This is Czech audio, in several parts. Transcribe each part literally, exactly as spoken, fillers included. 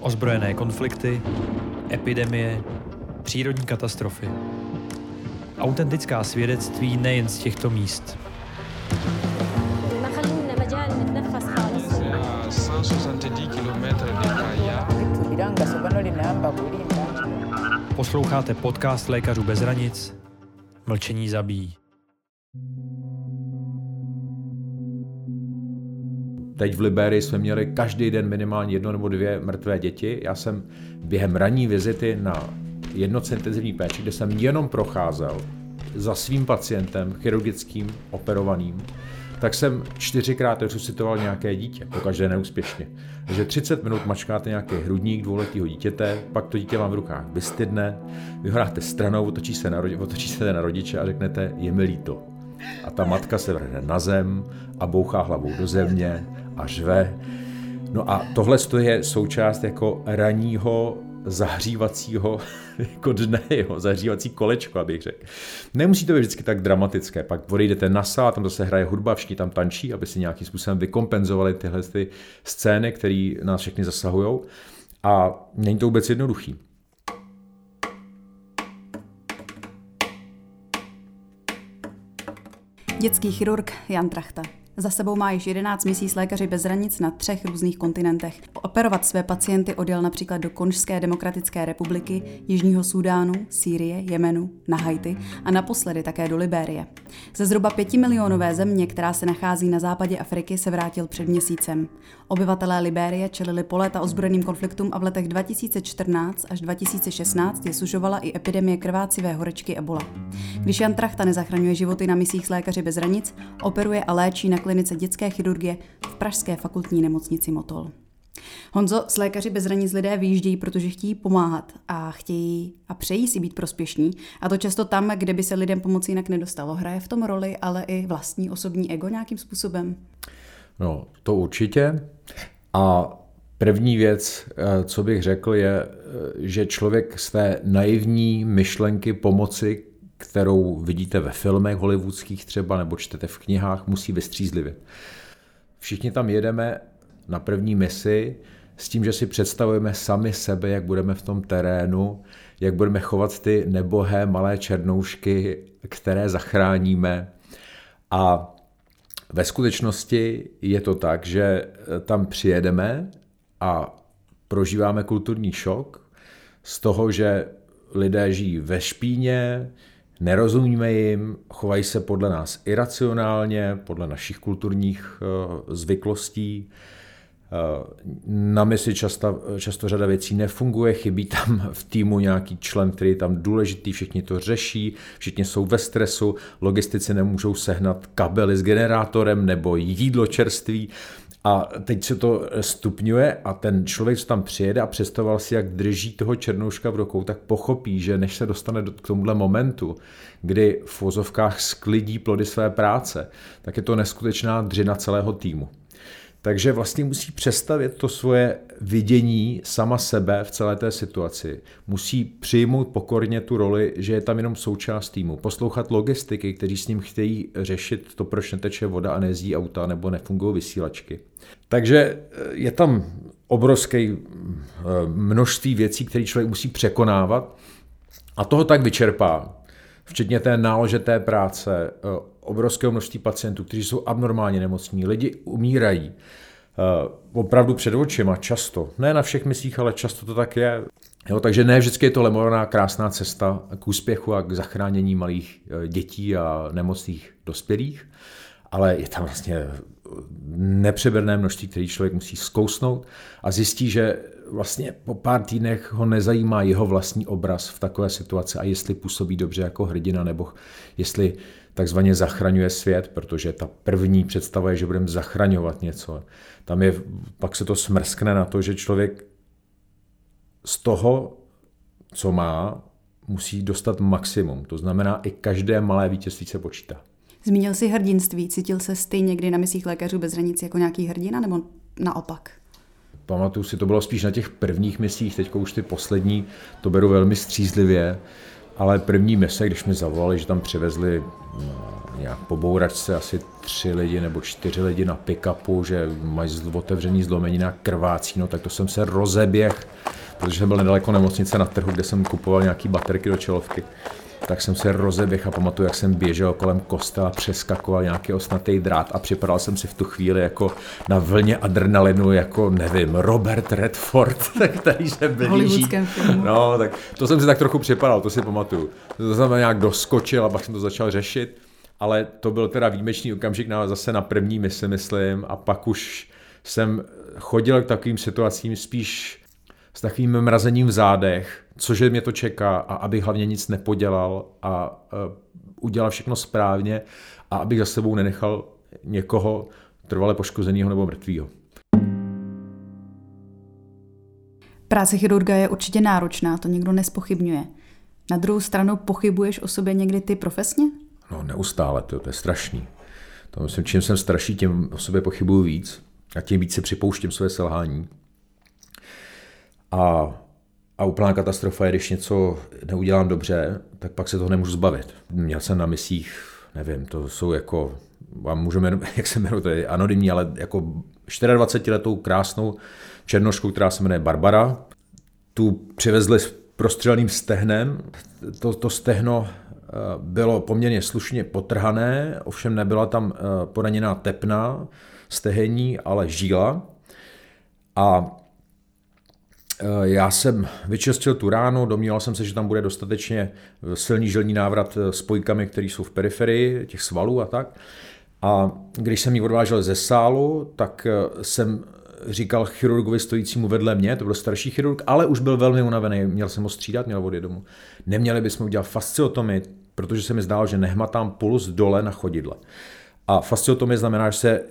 ozbrojené konflikty, epidemie, přírodní katastrofy. Autentická svědectví nejen z těchto míst. Posloucháte podcast Lékařů bez hranic. Mlčení zabíjí. Teď v Libérii jsme měli každý den minimálně jedno nebo dvě mrtvé děti. Já jsem během ranní vizity na jednotce intenzivní péče, kde jsem jenom procházel za svým pacientem chirurgickým operovaným, tak jsem čtyřikrát resuscitoval nějaké dítě, pokaždé neúspěšně. Takže třicet minut mačkáte nějaký hrudník dvouletýho dítěte, pak to dítě vám v rukách vystydne, vy ho dáte stranou, otočí se na, otočí se na rodiče a řeknete, je mi líto. A ta matka se vrhne na zem a bouchá hlavou do země a žve. No a tohle je součást jako ranního zahřívacího jako dne, jo, zahřívací kolečko, abych řekl. Nemusí to být vždycky tak dramatické, pak odejdete na sál, tam zase hraje hudba, všichni tam tančí, aby si nějakým způsobem vykompenzovali tyhle ty scény, které nás všechny zasahujou. A není to vůbec jednoduchý. Dětský chirurg Jan Trachta. Za sebou má již jedenáct měsíc lékaři bez hranic na třech různých kontinentech. Operovat své pacienty odjel například do Konžské demokratické republiky, Jižního Súdánu, Sýrie, Jemenu, na Haiti a naposledy také do Libérie. Ze zhruba pětimilionové země, která se nachází na západě Afriky, se vrátil před měsícem. Obyvatelé Libérie čelili po léta ozbrojeným konfliktům a v letech dva tisíce čtrnáct až dva tisíce šestnáct je sužovala i epidemie krvácivé horečky Ebola. Když Jan Trachta nezachraňuje životy na misích s lékaři bez hranic, operuje a léčí na klinice dětské chirurgie v pražské fakultní nemocnici Motol. Honzo, s lékaři bez hranic lidé vyjíždějí, protože chtějí pomáhat a chtějí a přejí si být prospěšní. A to často tam, kde by se lidem pomoci jinak nedostalo. Hraje v tom roli, ale i vlastní osobní ego nějakým způsobem? No, to určitě. A první věc, co bych řekl, je, že člověk z té naivní myšlenky pomoci, kterou vidíte ve filmech hollywoodských třeba, nebo čtete v knihách, musí vystřízlivět. Všichni tam jedeme na první misi s tím, že si představujeme sami sebe, jak budeme v tom terénu, jak budeme chovat ty nebohé malé černoušky, které zachráníme. A ve skutečnosti je to tak, že tam přijedeme a prožíváme kulturní šok z toho, že lidé žijí ve špíně, nerozumíme jim, chovají se podle nás iracionálně, podle našich kulturních zvyklostí. Na misi často, často řada věcí nefunguje, chybí tam v týmu nějaký člen, který je tam důležitý, všichni to řeší, všichni jsou ve stresu, logistici nemůžou sehnat kabely s generátorem nebo jídlo čerství. A teď se to stupňuje a ten člověk, co tam přijede a představoval si, jak drží toho černouška v rukou, tak pochopí, že než se dostane k tomuhle momentu, kdy v vozovkách sklidí plody své práce, tak je to neskutečná dřina celého týmu. Takže vlastně musí přestavět to svoje vidění sama sebe v celé té situaci. Musí přijmout pokorně tu roli, že je tam jenom součást týmu. Poslouchat logistiky, kteří s ním chtějí řešit to, proč neteče voda a nejezdí auta nebo nefungují vysílačky. Takže je tam obrovské množství věcí, které člověk musí překonávat a toho tak vyčerpá. Včetně té náložité práce, obrovského množství pacientů, kteří jsou abnormálně nemocní, lidi umírají. Opravdu před očima často. Ne na všech misích, ale často to tak je. Jo, takže ne vždycky je to lemovaná krásná cesta k úspěchu a k zachránění malých dětí a nemocných dospělých, ale je tam vlastně nepřeberné množství, které člověk musí zkousnout a zjistí, že vlastně po pár týdnech ho nezajímá jeho vlastní obraz v takové situaci a jestli působí dobře jako hrdina nebo jestli takzvaně zachraňuje svět, protože ta první představa je, že budeme zachraňovat něco. Tam je, pak se to smrskne na to, že člověk z toho, co má, musí dostat maximum. To znamená, i každé malé vítězství se počítá. Zmínil jsi hrdinství. Cítil se ty někdy na misích lékařů bez hranic jako nějaký hrdina nebo naopak? Pamatuju si, to bylo spíš na těch prvních misích, teď už ty poslední to beru velmi střízlivě Ale první mise, když mi zavolali, že tam přivezli nějak po bouračce asi tři lidi nebo čtyři lidi na pick-upu, že mají otevřený zlomenina a krvácí, no tak to jsem se rozeběhl, protože jsem byl nedaleko nemocnice na trhu, kde jsem kupoval nějaký baterky do čelovky. Tak jsem se rozeběhl a pamatuju, jak jsem běžel kolem kostela, přeskakoval nějaký osnatý drát a připadal jsem si v tu chvíli jako na vlně adrenalinu, jako nevím, Robert Redford, který se blíží. No, tak to jsem si tak trochu připadal, to si pamatuju. To jsem nějak doskočil a pak jsem to začal řešit, ale to byl teda výjimečný okamžik na, zase na první misi, myslím, a pak už jsem chodil k takovým situacím spíš s takovým mrazením v zádech, cože mě to čeká a abych hlavně nic nepodělal a uh, udělal všechno správně a abych za sebou nenechal někoho trvale poškozeného nebo mrtvého. Práce chirurga je určitě náročná, to nikdo nezpochybňuje. Na druhou stranu pochybuješ o sobě někdy ty profesně? No neustále, to, to je strašný. To myslím, čím jsem starší, tím o sobě pochybuju víc a tím víc si připouštím své selhání. A, a úplná katastrofa je, když něco neudělám dobře, tak pak se toho nemůžu zbavit. Měl jsem na misích, nevím, to jsou jako, vám můžu jmenovat, jak se jmenuje, to je anonymní, ale jako dvacetičtyřletou krásnou černošku, která se jmenuje Barbara. Tu přivezli s prostřelným stehnem. To, to stehno bylo poměrně slušně potrhané, ovšem nebyla tam poraněná tepna, stehení, ale žíla. A já jsem vyčistil tu ránu, domníval jsem se, že tam bude dostatečně silný žilní návrat spojkami, které jsou v periferii, těch svalů a tak. A když jsem ji odvážel ze sálu, tak jsem říkal chirurgovi stojícímu vedle mě, to byl starší chirurg, ale už byl velmi unavený, měl jsem ho střídat, měl odjet domů. Neměli bychom udělat fasciotomii, protože se mi zdálo, že nehmatám puls dole na chodidle. A fasciotomie znamená, že se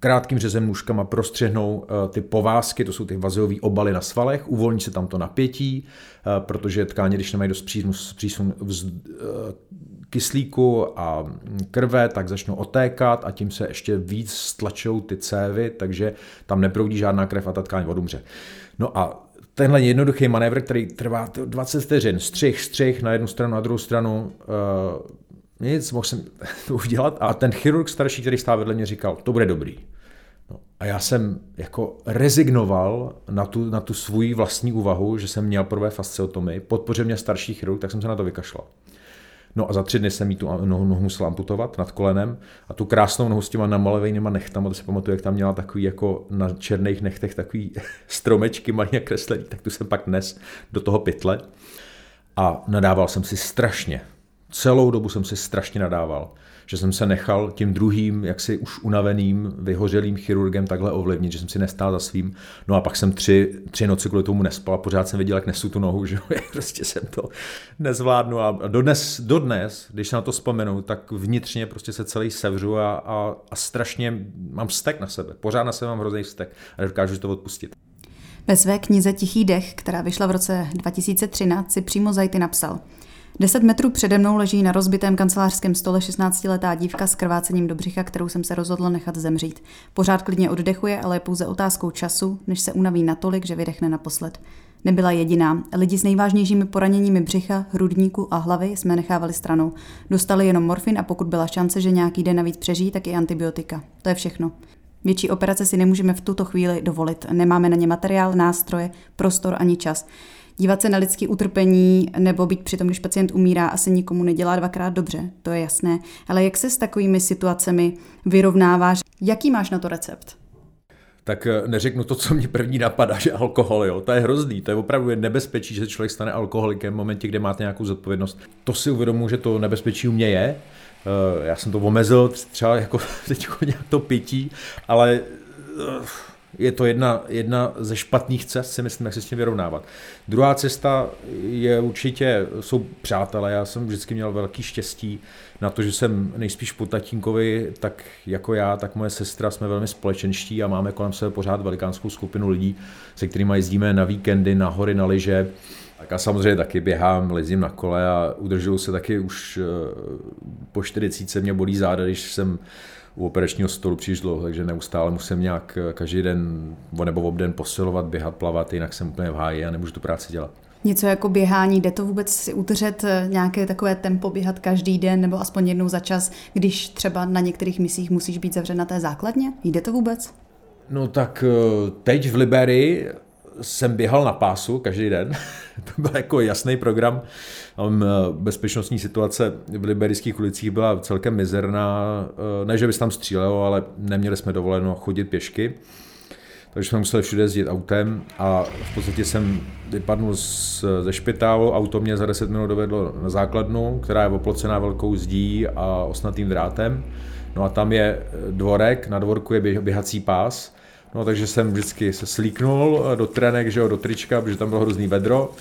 krátkým řezem nůžkama prostřihnou ty povázky, to jsou ty vazový obaly na svalech, uvolní se tam to napětí, protože tkáně, když nemají dost přísun kyslíku a krve, tak začnou otékat a tím se ještě víc stlačou ty cévy, takže tam neproudí žádná krev a ta tkáň odumře. No a tenhle jednoduchý manévr, který trvá dvacet vteřin, střih, střih na jednu stranu, na druhou stranu, nic, mohl jsem to udělat a ten chirurg starší, který stál vedle mě, říkal, to bude dobrý. No, a já jsem jako rezignoval na tu, na tu svůj vlastní úvahu, že jsem měl prvé fasciotomii, podpořil mě starší chirurg, tak jsem se na to vykašlal. No a za tři dny jsem jí tu nohu, nohu musel amputovat nad kolenem a tu krásnou nohu s těma namalovanýma nechtama, to si pamatuju, jak tam měla takový jako na černých nechtech takový stromečky malý kreslený, tak tu jsem pak nes do toho pytle a nadával jsem si strašně. Celou dobu jsem si strašně nadával, že jsem se nechal tím druhým, jaksi už unaveným, vyhořelým chirurgem takhle ovlivnit, že jsem si nestál za svým. No a pak jsem tři, tři noci kvůli tomu nespal a pořád jsem viděl, jak nesu tu nohu, že prostě jsem to nezvládnu. A dodnes, dodnes, když se na to vzpomenu, tak vnitřně prostě se celý sevřu a, a, a strašně mám vztek na sebe. Pořád na sebe mám hrozný vztek a dokážu to odpustit. Ve své knize Tichý dech, která vyšla v roce dva tisíce třináct, si přímo Zajty napsal: Deset metrů přede mnou leží na rozbitém kancelářském stole šestnáctiletá dívka s krvácením do břicha, kterou jsem se rozhodl nechat zemřít. Pořád klidně oddechuje, ale je pouze otázkou času, než se unaví natolik, že vydechne naposled. Nebyla jediná. Lidi s nejvážnějšími poraněními břicha, hrudníku a hlavy jsme nechávali stranou. Dostali jenom morfin a pokud byla šance, že nějaký den navíc přežijí, tak i antibiotika. To je všechno. Větší operace si nemůžeme v tuto chvíli dovolit. Nemáme na ně materiál, nástroje, prostor ani čas. Dívat se na lidské utrpení nebo být přitom, když pacient umírá, asi nikomu nedělá dvakrát dobře, to je jasné. Ale jak se s takovými situacemi vyrovnáváš? Jaký máš na to recept? Tak neřeknu to, co mě první napadá, že alkohol, jo. To je hrozný, to je opravdu nebezpečí, že člověk stane alkoholikem v momentě, kde máte nějakou zodpovědnost. To si uvědomuji, že to nebezpečí u mě je. Já jsem to omezil třeba jako teď nějak to pití, ale... Je to jedna, jedna ze špatných cest, si myslím, jak se s tím vyrovnávat. Druhá cesta je určitě, jsou přátelé. Já jsem vždycky měl velký štěstí na to, že jsem nejspíš po tatínkovi, tak jako já, tak moje sestra, jsme velmi společenští a máme kolem sebe pořád velikánskou skupinu lidí, se kterými jezdíme na víkendy, na hory, na lyže. Tak a samozřejmě taky běhám, lezím na kole a udržuju se taky už po čtyřicítce, mě bolí záda, když jsem u operačního stolu příliš dlouho, takže neustále musím nějak každý den nebo obden posilovat, běhat, plavat, jinak jsem úplně v háji a nemůžu tu práci dělat. něco jako běhání, jde to vůbec si udržet nějaké takové tempo, běhat každý den nebo aspoň jednou za čas, když třeba na některých misích musíš být zavřen na té základně? Jde to vůbec? No tak teď v Libérii jsem běhal na pásu každý den. To byl jako jasný program. Bezpečnostní situace v liberijských ulicích byla celkem mizerná. Ne, že by se tam střílelo, ale neměli jsme dovoleno chodit pěšky. Takže jsme museli všude jezdit autem a v podstatě jsem vypadnul z, ze špitálu. Auto mě za deset minut dovedlo na základnu, která je oplocená velkou zdí a osnatým drátem. No a tam je dvorek, na dvorku je běhací pás. No, takže jsem vždycky se slíknul do trenek, že jo, do trička, protože tam bylo hrozný vedro.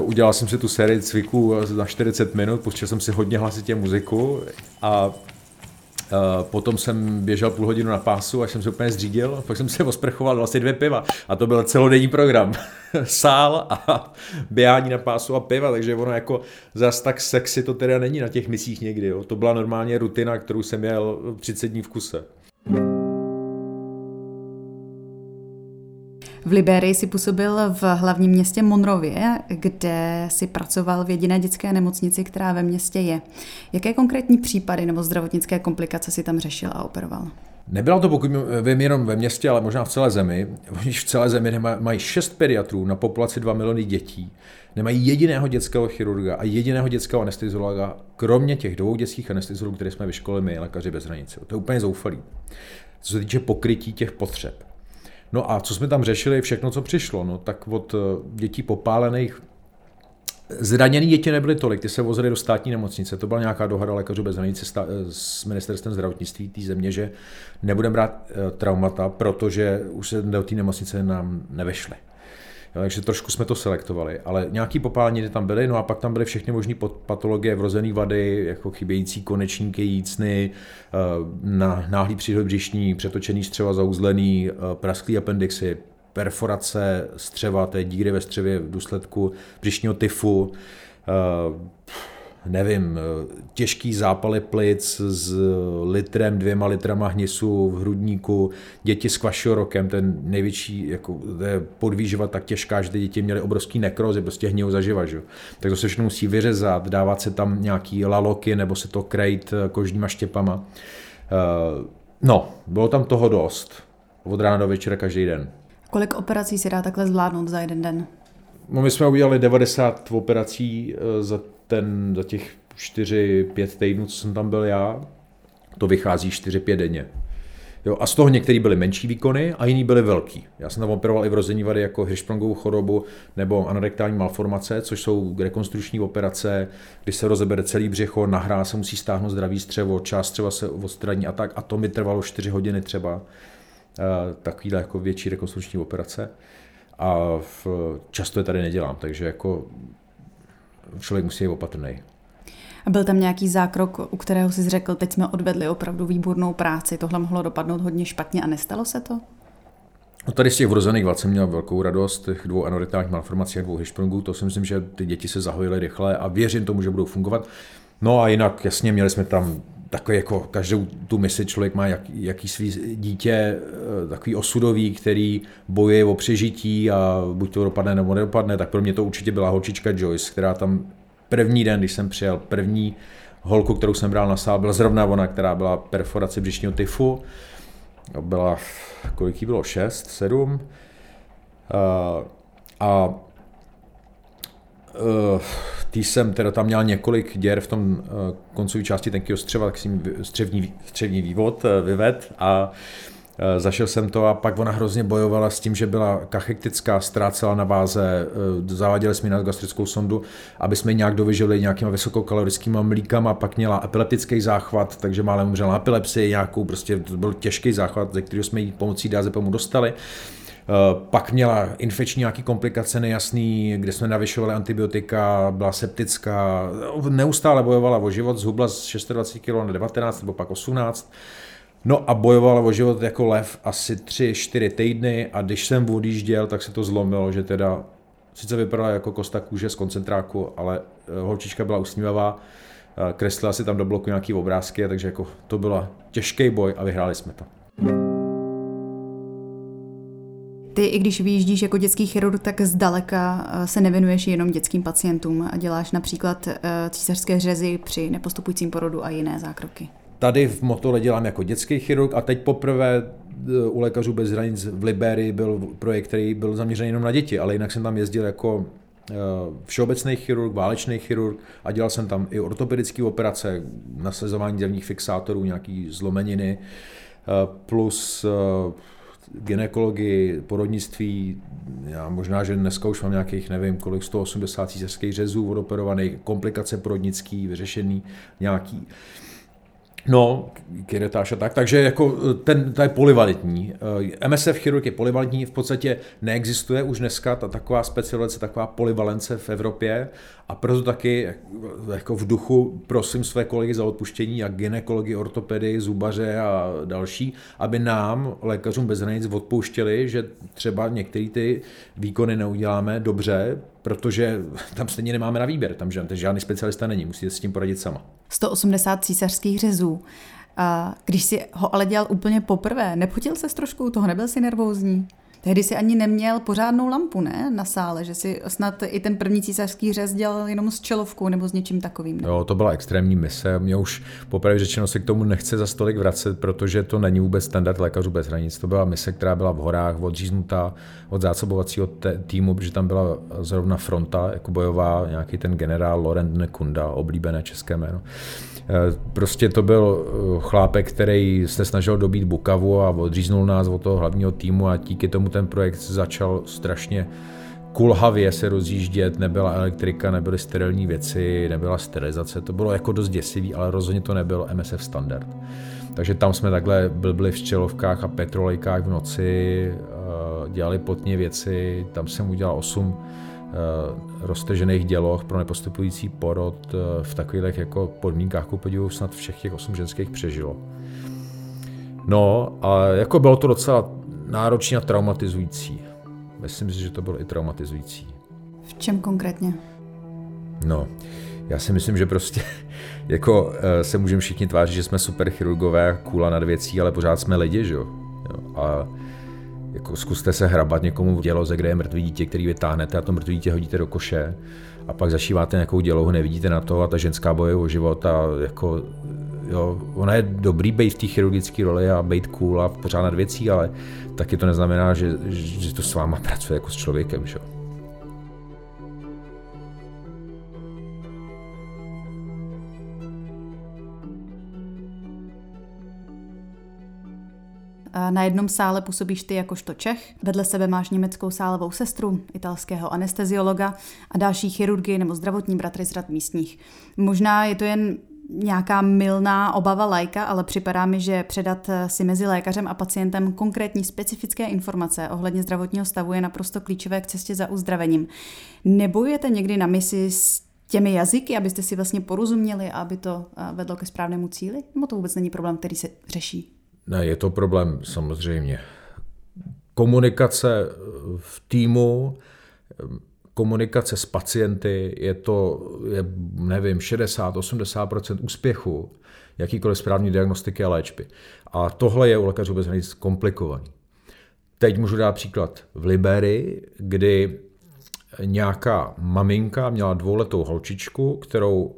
Udělal jsem si tu sérii cviků na čtyřicet minut, pustil jsem si hodně hlasitě muziku a potom jsem běžel půl hodinu na pásu, až jsem se úplně zřídil, pak jsem se osprchoval, dal si dvě piva a to byl celodenní program. Sál a běhání na pásu a piva, takže ono jako zas tak sexy to teda není na těch misích někdy. Jo. To byla normálně rutina, kterou jsem jel třicet dní v kuse. V Libérii si působil v hlavním městě Monrovie, kde si pracoval v jediné dětské nemocnici, která ve městě je. Jaké konkrétní případy nebo zdravotnické komplikace si tam řešil a operoval? Nebyla to, pokud vím, jenom ve městě, ale možná v celé zemi. Oni v celé zemi mají šest pediatrů na populaci dva miliony dětí. Nemají jediného dětského chirurga a jediného dětského anestezologa, kromě těch dvou dětských anestezologů, které jsme vyškolili my, lékaři bez hranic. To je úplně zoufalý. Co se týče pokrytí těch potřeb. No a co jsme tam řešili, všechno, co přišlo, no tak od dětí popálených, zraněný děti nebyly tolik, ty se vozily do státní nemocnice, to byla nějaká dohoda lékařů bez hranic s ministerstvem zdravotnictví té země, že nebudeme brát traumata, protože už se do té nemocnice nám nevešly. Takže trošku jsme to selektovali, ale nějaký popálení tam byly, no a pak tam byly všechny možné patologie, vrozené vady, jako chybějící konečníky, jícny, náhlý příhod břišní, přetočený střeva, zauzlený, prasklý appendixy, perforace střeva, té díry ve střevě v důsledku břišního tyfu, nevím, těžký zápaly plic s litrem, dvěma litrama hnisu v hrudníku, děti s kvašorokem, ten největší jako, podvýživa tak těžká, že ty děti měly obrovský nekrozy, prostě hnějou zaživa, že? Tak to se všechno musí vyřezat, dávat se tam nějaký laloky nebo se to krejt kožníma štěpama. No, bylo tam toho dost, od rána do večera každý den. Kolik operací se dá takhle zvládnout za jeden den? No, my jsme udělali devadesát operací za ten, za těch čtyři pět týdnů, co jsem tam byl já, to vychází čtyři pět denně. Jo, a z toho některé byly menší výkony a jiný byly velký. Já jsem tam operoval i vrozené vady jako Hirschsprungovou chorobu nebo anorektální malformace, což jsou rekonstruční operace, kdy se rozebere celý břicho, nahrá se, musí stáhnout zdravý střevo, část střeva se odstraní a tak. A to mi trvalo čtyři hodiny třeba, takovýhle jako větší rekonstruční operace. A v, často je tady nedělám, takže jako člověk musí být opatrný. A byl tam nějaký zákrok, u kterého jsi řekl, teď jsme odvedli opravdu výbornou práci, tohle mohlo dopadnout hodně špatně a nestalo se to? No tady z těch vrozených vad jsem měl velkou radost, těch dvou anorektálních malformací a dvou Hirschsprungů, to si myslím, že ty děti se zahojily rychle a věřím tomu, že budou fungovat. No a jinak jasně, měli jsme tam takový jako každou tu misi, člověk má jak, jaký svý dítě, takový osudový, který bojuje o přežití a buď to dopadne nebo nedopadne, tak pro mě to určitě byla holčička Joyce, která tam první den, když jsem přijel, první holku, kterou jsem bral na sál, byla zrovna ona, která byla perforace břišního tyfu. Byla, kolik jí bylo, šest, sedm. A, a tý jsem teda tam měl několik děr v tom koncové části tenkého střeva, tak jsem střevní, střevní vývod vyved a zašel jsem to a pak ona hrozně bojovala s tím, že byla kachektická, ztrácela na váze, zaváděli jsme ji na gastrickou sondu, aby jsme ji nějak dovyžili nějakýma vysokokalorickýma mlíkama, pak měla epileptický záchvat, takže málem umřela na epilepsii nějakou, prostě to byl těžký záchvat, ze kterého jsme ji pomocí dázepamu dostali. Pak měla infekční nějaké komplikace nejasný, kde jsme navyšovali antibiotika, byla septická, neustále bojovala o život, zhubla z dvacet šest kilogramů na devatenáct nebo pak osmnáct. No a bojovala o život jako lev asi tři čtyři týdny a když jsem odjížděl, tak se to zlomilo, že teda sice vypadala jako kosta kůže z koncentráku, ale holčička byla usmívavá, kreslila si tam do bloku nějaký obrázky, takže jako to byl těžký boj a vyhráli jsme to. Ty, i když vyjíždíš jako dětský chirurg, tak zdaleka se nevěnuješ jenom dětským pacientům a děláš například císařské řezy při nepostupujícím porodu a jiné zákroky. Tady v Motole dělám jako dětský chirurg a teď poprvé u Lékařů bez hranic v Libérii byl projekt, který byl zaměřen jenom na děti, ale jinak jsem tam jezdil jako všeobecný chirurg, válečný chirurg a dělal jsem tam i ortopedické operace, nasazování dělních fixátorů, nějaký zlomeniny, plus gynekologii, porodnictví. Já možná, že dneska už mám nějakých, nevím, kolik, sto osmdesát císařských řezů odoperovaných, komplikace porodnický, vyřešený nějaký. No, kiretáž a tak, takže jako ten, ta je polivalentní. M S F chirurg je polivalentní, v podstatě neexistuje už dneska ta taková specializace, taková polivalence v Evropě a proto taky jako v duchu prosím své kolegy za odpuštění, jak gynekology, ortopedy, zubaře a další, aby nám, Lékařům bez hranic, odpouštěli, že třeba některé ty výkony neuděláme dobře, protože tam stejně nemáme na výběr, tam žádný specialista není, musíte s tím poradit sama. sto osmdesát císařských řezů. A když jsi ho ale dělal úplně poprvé, nepotil ses trošku toho, nebyl jsi nervózní? Tehdy jsi ani neměl pořádnou lampu, ne, na sále, že si snad i ten první císařský řez dělal jenom s čelovkou nebo s něčím takovým. Ne? Jo, to byla extrémní mise, mě už popravdě řečeno se k tomu nechce za stolik vracet, protože to není vůbec standard Lékařů bez hranic. To byla mise, která byla v horách, odříznutá od zásobovacího týmu, protože tam byla zrovna fronta, jako bojová, nějaký ten generál Laurent Nkunda, oblíbené české jméno. Prostě to byl chlápek, který se snažil dobít Bukavu a odříznul nás od toho hlavního týmu a díky tomu ten projekt začal strašně kulhavě se rozjíždět, nebyla elektrika, nebyly sterilní věci, nebyla sterilizace, to bylo jako dost děsivý, ale rozhodně to nebyl M S F standard. Takže tam jsme takhle blbli v čelovkách a petrolejkách v noci, dělali potně věci, tam jsem udělal osm roztržených děloh pro nepostupující porod v takových jako podmínkách, kupodivu snad všech těch osm ženských přežilo. No a jako bylo to docela náročně a traumatizující. Myslím si, že to bylo i traumatizující. V čem konkrétně? No, já si myslím, že prostě jako se můžeme všichni tvářit, že jsme super chirurgové, kůla nad věcí, ale pořád jsme lidi, že jo? A jako zkuste se hrabat někomu v děloze, kde je mrtvý dítě, který vytáhnete a to mrtvý dítě hodíte do koše a pak zašíváte nějakou dělohu, nevidíte na to a ta ženská bojuje o život a jako jo, ona je dobrý bejt v té chirurgické roli a bejt cool a pořád nad věcí, ale taky to neznamená, že, že to s váma pracuje jako s člověkem, že? Na jednom sále působíš ty jakožto Čech, vedle sebe máš německou sálovou sestru, italského anesteziologa a další chirurgy nebo zdravotní bratry z rad místních. Možná je to jen nějaká mylná obava laika, ale připadá mi, že předat si mezi lékařem a pacientem konkrétní specifické informace ohledně zdravotního stavu je naprosto klíčové k cestě za uzdravením. Nebojujete někdy na misi s těmi jazyky, abyste si vlastně porozuměli a aby to vedlo ke správnému cíli? Nebo to vůbec není problém, který se řeší? Ne, je to problém samozřejmě. Komunikace v týmu, komunikace s pacienty, je to, je, nevím, šedesát až osmdesát procent úspěchu jakýkoliv správné diagnostiky a léčby. A tohle je u Lékařů bez hranic komplikovaný. Teď můžu dát příklad v Libérii, kdy nějaká maminka měla dvouletou holčičku, kterou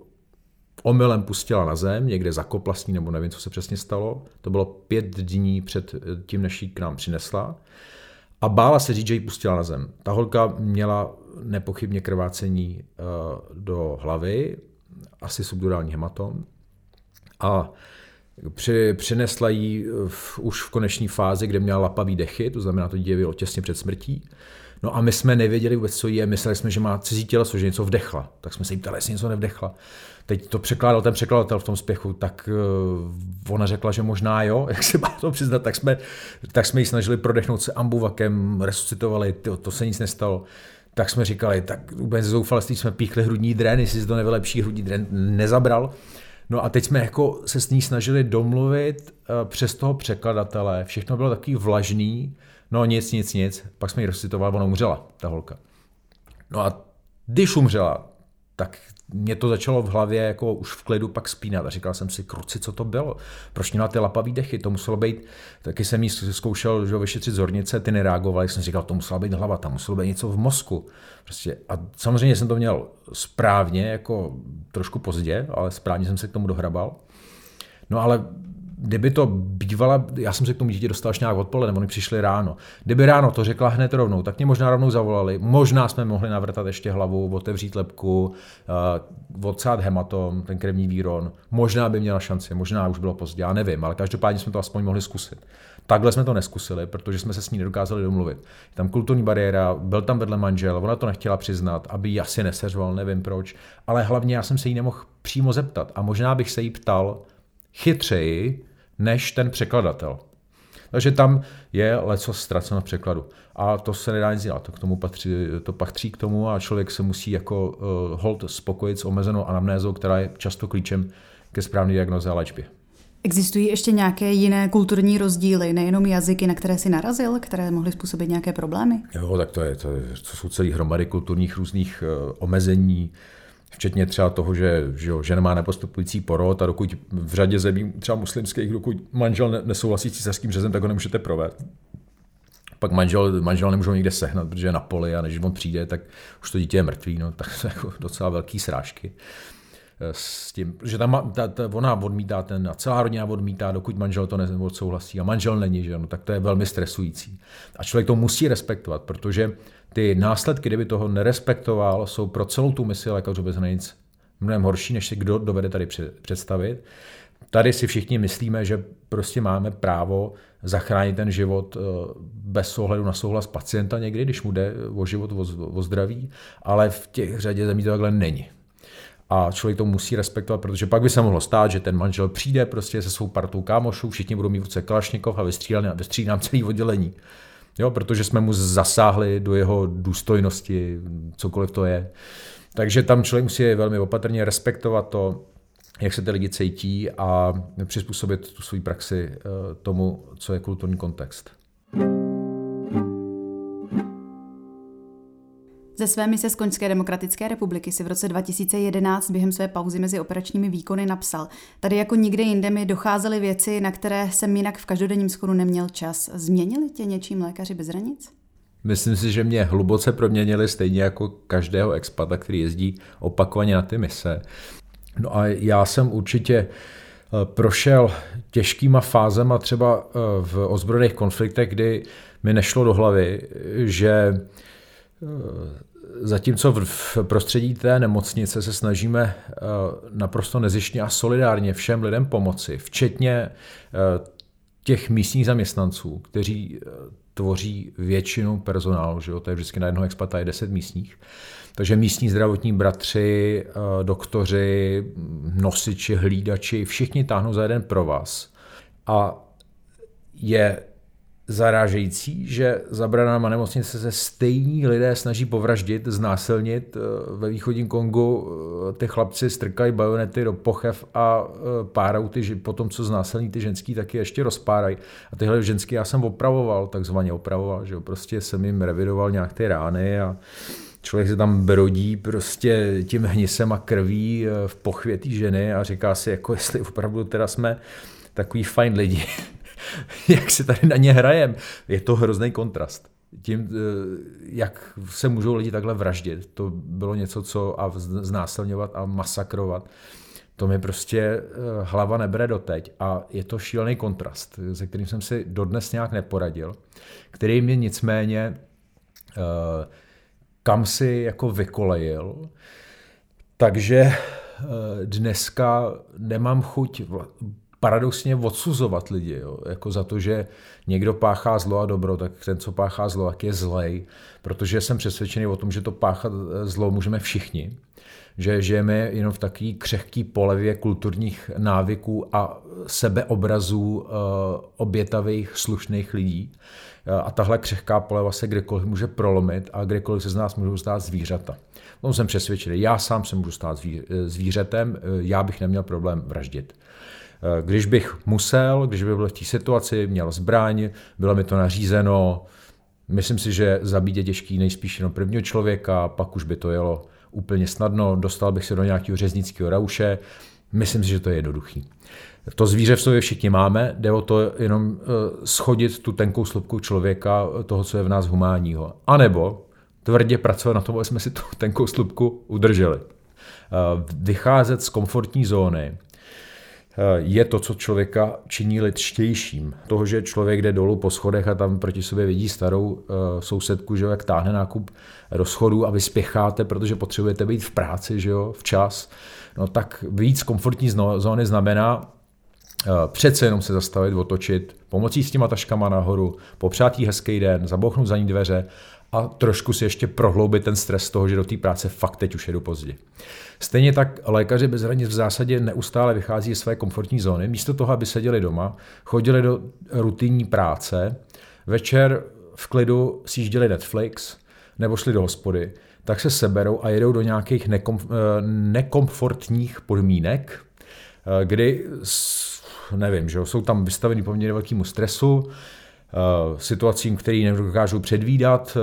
omylem pustila na zem, někde zakopla s ní, nebo nevím, co se přesně stalo. To bylo pět dní před tím, než ji k nám přinesla. A bála se říct, že ji pustila na zem. Ta holka měla nepochybně krvácení do hlavy, asi subdurální hematom. A při, přinesla ji v, už v koneční fázi, kde měla lapavý dechy, to znamená, to dítě bylo těsně před smrtí. No a my jsme nevěděli vůbec, co je, mysleli jsme, že má cizí těleso, že něco vdechla. Tak jsme se jí ptali, jestli něco nevdechla. Teď to překládal ten překladatel v tom spěchu, tak uh, ona řekla, že možná jo, jak se má to přiznat, tak jsme, tak jsme ji snažili prodechnout se ambuvakem, resuscitovali, tyjo, to se nic nestalo. Tak jsme říkali, tak úplně ze zoufalství jsme píchli hrudní drén, jestli si to nevylepší, hrudní drén nezabral. No a teď jsme jako se s ní snažili domluvit uh, přes toho překladatele, všechno bylo takový vlažný, no nic, nic, nic, pak jsme ji resuscitovali, ona umřela, ta holka. No a když umřela, tak mě to začalo v hlavě jako už v klidu pak spínat. A říkal jsem si, kruci, co to bylo? Proč měla ty lapavý dechy? To muselo být, taky jsem jí zkoušel že vyšetřit z hornice, ty nereagovaly, jsem říkal, to musela být hlava, tam muselo být něco v mozku. Prostě. A samozřejmě jsem to měl správně, jako trošku pozdě, ale správně jsem se k tomu dohrabal. No ale kdyby to bývala, já jsem se k tomu dítě dostal až nějak odpoledne, nebo oni přišli ráno. Kdyby ráno to řekla hned rovnou, tak mě možná rovnou zavolali, možná jsme mohli navrtat ještě hlavu, otevřít lebku, uh, odsát hematom, ten krevní výron, možná by měla šanci, možná už bylo pozdě, já nevím, ale každopádně jsme to aspoň mohli zkusit. Takhle jsme to neskusili, protože jsme se s ní nedokázali domluvit. Je tam kulturní bariéra, byl tam vedle manžel, ona to nechtěla přiznat, aby ji asi neseřval, nevím proč, ale hlavně já jsem se jí nemohl přímo zeptat a možná bych se jí ptal chytřeji než ten překladatel. Takže tam je leco ztraceno v překladu. A to se nedá nic dělat. To, k tomu patří, to patří k tomu a člověk se musí jako uh, hold spokojit s omezenou anamnézou, která je často klíčem ke správné diagnoze a léčbě. Existují ještě nějaké jiné kulturní rozdíly, nejenom jazyky, na které si narazil, které mohly způsobit nějaké problémy? Jo, tak to je, to, je, to jsou celý hromady kulturních různých uh, omezení, včetně třeba toho, že, že žena má nepostupující porod a dokud v řadě zemí, třeba muslimských, dokud manžel nesouhlasí s císařským řezem, tak ho nemůžete provést. Pak manžel, manžel nemůžou nikde sehnat, protože je na poli a než on přijde, tak už to dítě je mrtvý, no, tak to je jako docela velký srážky. S tím, že tam, ta, ta, ona odmítá, ten, a celá rodina odmítá, dokud manžel to neodsouhlasí a manžel není, že? No, tak to je velmi stresující. A člověk to musí respektovat, protože ty následky, kdyby toho nerespektoval, jsou pro celou tu misi lékařů bez hranic mnohem horší, než si kdo dovede tady představit. Tady si všichni myslíme, že prostě máme právo zachránit ten život bez ohledu na souhlas pacienta někdy, když mu jde o život, o, o zdraví, ale v těch řadě zemí to takhle není. A člověk to musí respektovat, protože pak by se mohlo stát, že ten manžel přijde prostě se svou partou kámošů, všichni budou mít v ruce Kalašnikov a vystřílí nám celý oddělení. Jo, protože jsme mu zasáhli do jeho důstojnosti, cokoliv to je. Takže tam člověk musí velmi opatrně respektovat to, jak se ty lidi cítí a přizpůsobit tu svou praxi tomu, co je kulturní kontext. Ze své mise z Konžské demokratické republiky si v roce dva tisíce jedenáct během své pauzy mezi operačními výkony napsal: tady jako nikde jinde mi docházely věci, na které jsem jinak v každodenním schodu neměl čas. Změnili tě něčím lékaři bez hranic? Myslím si, že mě hluboce proměnili stejně jako každého expata, který jezdí opakovaně na ty mise. No a já jsem určitě prošel těžkýma fázema třeba v ozbrojených konfliktech, kdy mi nešlo do hlavy, že zatímco v prostředí té nemocnice se snažíme naprosto nezištně a solidárně všem lidem pomoci, včetně těch místních zaměstnanců, kteří tvoří většinu personálu, že jo? To je vždycky na jednoho expata je deset místních. Takže místní zdravotní bratři, doktoři, nosiči, hlídači, všichni táhnou za jeden provaz. A je zarážející, že zabraná nemocnice se stejní lidé snaží povraždit, znásilnit. Ve východním Kongu ty chlapci strkají bajonety do pochev a párou ty, potom co znásilní ty ženský, tak je ještě rozpárají. A tyhle ženský já jsem opravoval, takzvaně opravoval, že jo, prostě jsem jim revidoval nějak ty rány a člověk se tam brodí prostě tím hnisem a krví v pochvě té ženy a říká si, jako jestli opravdu teda jsme takový fajn lidi, jak se tady na ně hrajem. Je to hrozný kontrast. Tím, jak se můžou lidi takhle vraždit. To bylo něco, co a znásilňovat a masakrovat. To mi prostě hlava nebere doteď. A je to šílený kontrast, se kterým jsem si dodnes nějak neporadil. Který mě nicméně kam si jako vykolejil. Takže dneska nemám chuť paradoxně odsuzovat lidi, jo? Jako za to, že někdo páchá zlo a dobro, tak ten, co páchá zlo, tak je zlej, protože jsem přesvědčený o tom, že to páchat zlo můžeme všichni, že žijeme jenom v takové křehké polevě kulturních návyků a sebeobrazů obětavých, slušných lidí. A tahle křehká poleva se kdekoliv může prolomit a kdekoliv se z nás můžou stát zvířata. O tom jsem přesvědčený. Já sám se můžu stát zvířetem, já bych neměl problém vraždit. Když bych musel, když by byl v té situaci, měl zbraň, bylo mi to nařízeno, Myslím si, že zabít je těžký nejspíš jenom prvního člověka, pak už by to jelo úplně snadno, dostal bych se do nějakého řeznického rauše. Myslím si, že to je jednoduchý. To zvíře v sobě všichni máme, jde o to jenom schodit tu tenkou slupku člověka, toho, co je v nás humánního. A nebo tvrdě pracovat na tom, aby jsme si tu tenkou slupku udrželi. Vycházet z komfortní zóny je to, co člověka činí lidštějším. Toho, že člověk jde dolů po schodech a tam proti sobě vidí starou sousedku, že jo, jak táhne nákup do schodů a vy spěcháte, protože potřebujete být v práci, že jo, včas, no tak víc komfortní zóny znamená přece jenom se zastavit, otočit, pomocí s těma taškama nahoru, popřát jí hezký den, zabouchnout za ní dveře a trošku si ještě prohloubit ten stres toho, že do té práce fakt teď už jedu pozdě. Stejně tak lékaři bez hranic v zásadě neustále vychází ze své komfortní zóny. Místo toho, aby seděli doma, chodili do rutinní práce, večer v klidu sjížděli Netflix nebo šli do hospody, tak se seberou a jedou do nějakých nekom- nekomfortních podmínek, kdy nevím, že jsou tam vystaveni poměrně velkému stresu, situacím, který nedokážou předvídat,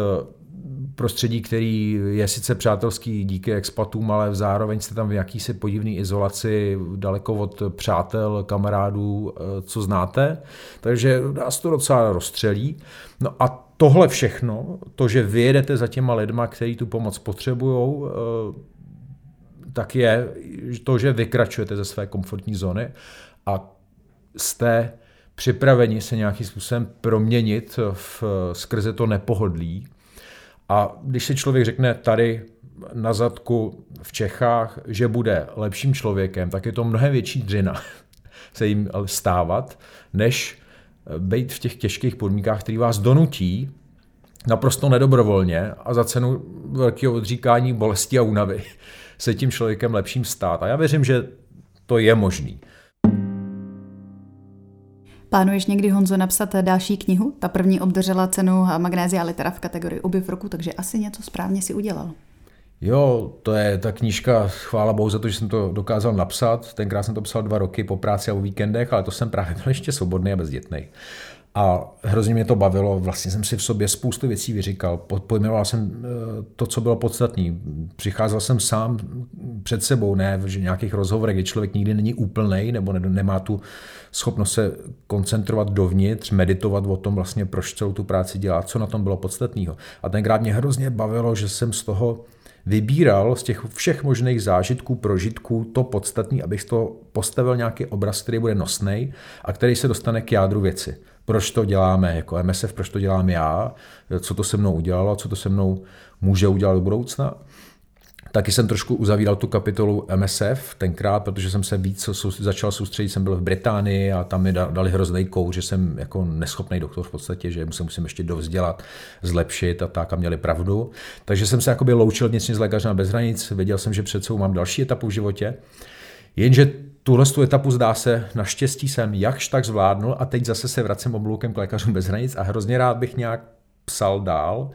prostředí, který je sice přátelský díky expatům, ale zároveň jste tam v jakýsi podivné izolaci, daleko od přátel, kamarádů, co znáte. Takže nás to docela rozstřelí. No a tohle všechno, to, že vyjedete za těma lidma, kteří tu pomoc potřebujou, tak je to, že vykračujete ze své komfortní zóny a jste připraveni se nějakým způsobem proměnit v, skrze to nepohodlí. A když si člověk řekne tady na zadku v Čechách, že bude lepším člověkem, tak je to mnohem větší dřina se jim stávat, než být v těch těžkých podmínkách, které vás donutí naprosto nedobrovolně a za cenu velkého odříkání, bolesti a únavy se tím člověkem lepším stát. A já věřím, že to je možný. Plánuješ někdy, Honzo, napsat další knihu? Ta první obdržela cenu Magnesia litera v kategorii objev roku, takže asi něco správně si udělal. Jo, to je ta knížka, chvála bohu za to, že jsem to dokázal napsat. Tenkrát jsem to psal dva roky po práci a o víkendech, ale to jsem právě byl ještě svobodný a bezdětnej. A hrozně mě to bavilo, vlastně jsem si v sobě spoustu věcí vyříkal, pojmenoval jsem to, co bylo podstatné. Přicházel jsem sám před sebou, ne v nějakých rozhovorech, kde člověk nikdy není úplnej nebo nemá tu schopnost se koncentrovat dovnitř, meditovat o tom vlastně, proč celou tu práci dělá, co na tom bylo podstatného. A tenkrát mě hrozně bavilo, že jsem z toho vybíral z těch všech možných zážitků, prožitků to podstatné, abych z toho postavil nějaký obraz, který bude nosnej a který se dostane k jádru věci. Proč to děláme jako M S F, proč to dělám já, co to se mnou udělalo, co to se mnou může udělat do budoucna. Taky jsem trošku uzavíral tu kapitolu M S F tenkrát, protože jsem se víc začal soustředit, jsem byl v Británii a tam mi dali hrozný kouř, že jsem jako neschopný doktor v podstatě, že se musím ještě dovzdělat, zlepšit a tak a měli pravdu. Takže jsem se jakoby loučil vnitřně s lékařem bez hranic, věděl jsem, že před sebou mám další etapu v životě, jenže tuhle etapu zdá se, naštěstí jsem jakž tak zvládnul a teď zase se vracím obloukem k lékařům bez hranic a hrozně rád bych nějak psal dál,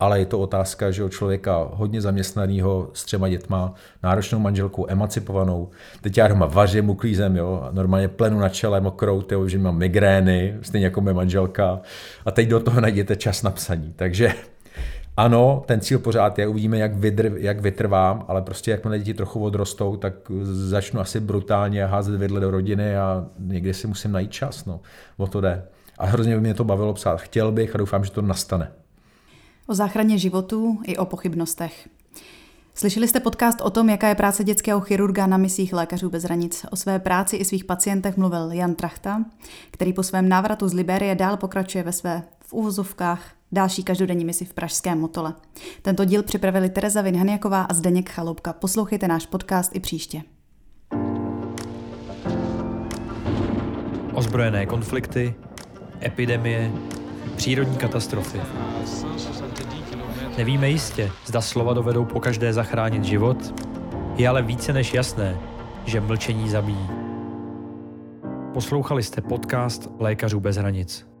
ale je to otázka, že o člověka hodně zaměstnaného s třema dětma, náročnou manželkou, emancipovanou, teď já doma vařím, uklízem, jo, normálně plenu na čele, mokrou, tyjo, že mám migrény, stejně jako moje manželka a teď do toho najděte čas na psaní, takže... Ano, ten cíl pořád je, uvidíme, jak, vydr, jak vytrvám, ale prostě jakmile děti trochu odrostou, tak začnu asi brutálně házet vidle do rodiny a někdy si musím najít čas, no, o to jde. A hrozně by mě to bavilo psát, chtěl bych a doufám, že to nastane. O záchraně životů i o pochybnostech. Slyšeli jste podcast o tom, jaká je práce dětského chirurga na misích lékařů bez hranic. O své práci i svých pacientech mluvil Jan Trachta, který po svém návratu z Libérie dál pokračuje ve své, v uvozovkách, další každodenní misi v pražském Motole. Tento díl připravili Tereza Vinhaniaková a Zdeněk Chaloupka. Poslouchejte náš podcast i příště. Ozbrojené konflikty, epidemie, přírodní katastrofy. Nevíme jistě, zda slova dovedou pokaždé zachránit život, je ale více než jasné, že mlčení zabíjí. Poslouchali jste podcast Lékařů bez hranic.